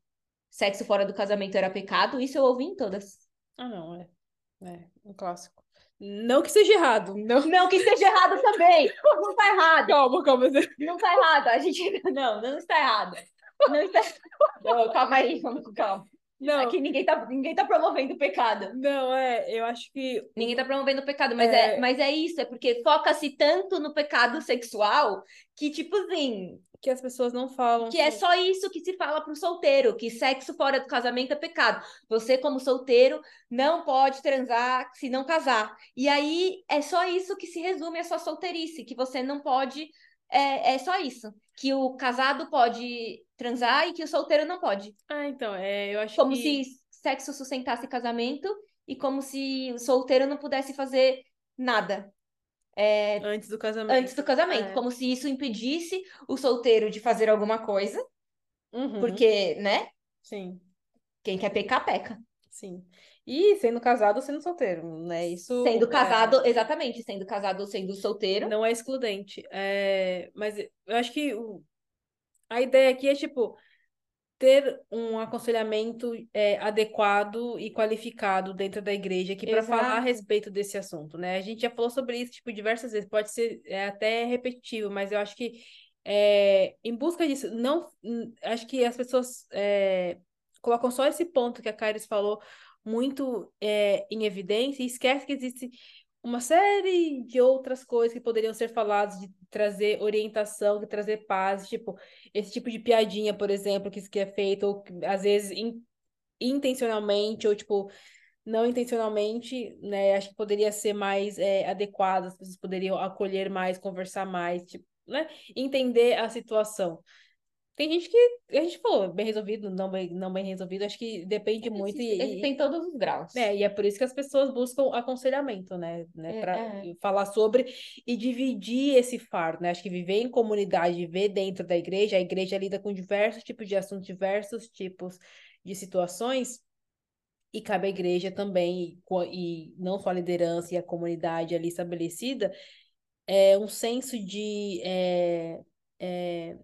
sexo fora do casamento era pecado, isso eu ouvi em todas. Ah, não, é, é um clássico. Não que seja errado. Não, não que seja errado também. Não está errado. Calma, calma. Não está errado. A gente... Não, não está errado. Não está... Não, calma aí, vamos com calma. Não. Aqui ninguém está ninguém tá promovendo o pecado. Não, é, eu acho que... Ninguém está promovendo o pecado, mas é... é mas é isso, é porque foca-se tanto no pecado sexual que, tipo assim... Que as pessoas não falam. Que assim. É só isso que se fala pro solteiro, que sexo fora do casamento é pecado. Você, como solteiro, não pode transar se não casar. E aí, é só isso que se resume a sua solteirice, que você não pode... É, é só isso. Que o casado pode transar e que o solteiro não pode. Ah, então, é, eu acho como que... Como se sexo sustentasse casamento e como se o solteiro não pudesse fazer nada. É, antes do casamento. Antes do casamento. É. Como se isso impedisse o solteiro de fazer alguma coisa. Uhum. Porque, né? Sim. Quem quer pecar, peca. Sim. E sendo casado ou sendo solteiro, né? Isso. Sendo casado, é... exatamente. Sendo casado ou sendo solteiro. Não é excludente. É... Mas eu acho que o... a ideia aqui é, tipo, ter um aconselhamento é, adequado e qualificado dentro da igreja aqui para falar a respeito desse assunto, né? A gente já falou sobre isso, tipo, diversas vezes, pode ser é, até repetitivo, mas eu acho que é, em busca disso, não, acho que as pessoas é, colocam só esse ponto que a Kairis falou muito é, em evidência e esquece que existe uma série de outras coisas que poderiam ser faladas, de trazer orientação, de trazer paz, tipo, esse tipo de piadinha, por exemplo, que que é feito, ou às vezes in, intencionalmente, ou tipo, não intencionalmente, né, acho que poderia ser mais é, adequado, as pessoas poderiam acolher mais, conversar mais, tipo, né, entender a situação. Tem gente que, a gente falou, bem resolvido, não bem, não bem resolvido, acho que depende muito. E, e, tem todos os graus. É, e é por isso que as pessoas buscam aconselhamento, né? né é, para é. falar sobre e dividir esse fardo, né? Acho que viver em comunidade, viver dentro da igreja, a igreja lida com diversos tipos de assuntos, diversos tipos de situações, e cabe à igreja também, e, e não só a liderança e a comunidade ali estabelecida, é um senso de... É, é,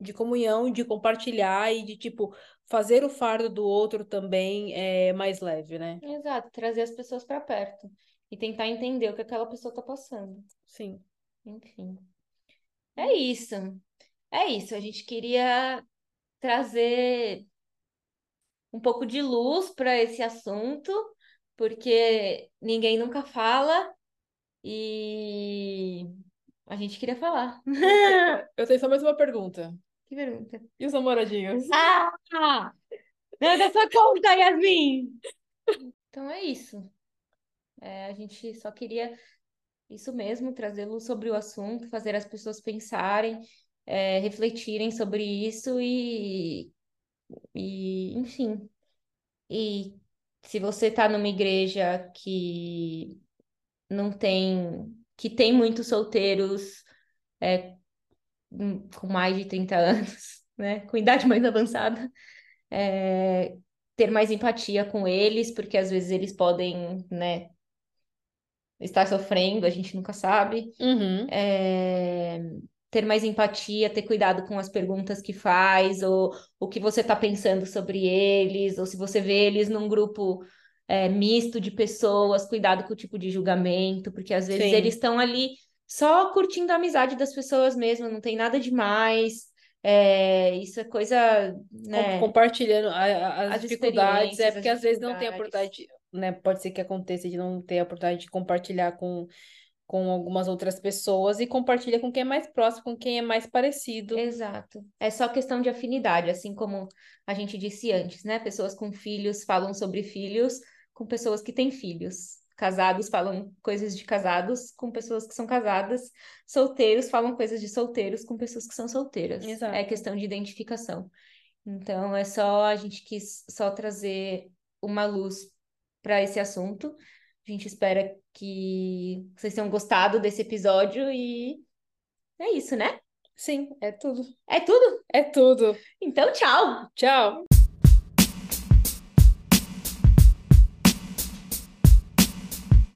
de comunhão, de compartilhar e de, tipo, fazer o fardo do outro também é mais leve, né? Exato, trazer as pessoas pra perto e tentar entender o que aquela pessoa tá passando. Sim. Enfim. É isso. É isso, a gente queria trazer um pouco de luz para esse assunto, porque ninguém nunca fala e a gente queria falar. Eu tenho só mais uma pergunta. Que pergunta? E os namoradinhos? Ah! Não é da sua conta, Yasmin! Então é isso. É, a gente só queria isso mesmo, trazer luz sobre o assunto, fazer as pessoas pensarem, é, refletirem sobre isso e, e enfim. E se você está numa igreja que não tem, que tem muitos solteiros é, com mais de trinta anos, né? Com idade mais avançada, é, ter mais empatia com eles, porque às vezes eles podem, né, estar sofrendo, a gente nunca sabe. Uhum. É, ter mais empatia, ter cuidado com as perguntas que faz, ou o que você está pensando sobre eles, ou se você vê eles num grupo é, misto de pessoas, cuidado com o tipo de julgamento, porque às vezes, sim, eles estão ali só curtindo a amizade das pessoas mesmo, não tem nada demais. É, isso é coisa, né? Compartilhando a, a, as, as dificuldades, é porque às vezes não tem a oportunidade, né? Pode ser que aconteça de não ter a oportunidade de compartilhar com com algumas outras pessoas e compartilha com quem é mais próximo, com quem é mais parecido. Exato. É só questão de afinidade, assim como a gente disse antes, né? Pessoas com filhos falam sobre filhos com pessoas que têm filhos. Casados falam coisas de casados com pessoas que são casadas. Solteiros falam coisas de solteiros com pessoas que são solteiras. Exato. É questão de identificação. Então, é só a gente quis só trazer uma luz para esse assunto. A gente espera que vocês tenham gostado desse episódio e é isso, né? Sim, é tudo. É tudo? É tudo. Então, tchau. Tchau.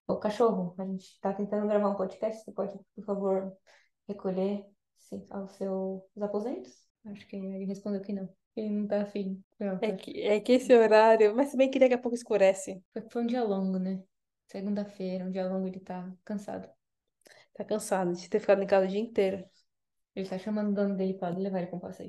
Ô, cachorro, a gente tá tentando gravar um podcast. Você pode, por favor, recolher aos seus aposentos? Acho que ele respondeu que não. Ele não tá afim. Não, é, que, é que esse horário... Mas bem que daqui a pouco escurece. Foi um dia longo, né? Segunda-feira, um dia longo, ele tá cansado. Tá cansado de ter ficado em casa o dia inteiro. Ele tá chamando o dono dele pra levar ele pra um passeio.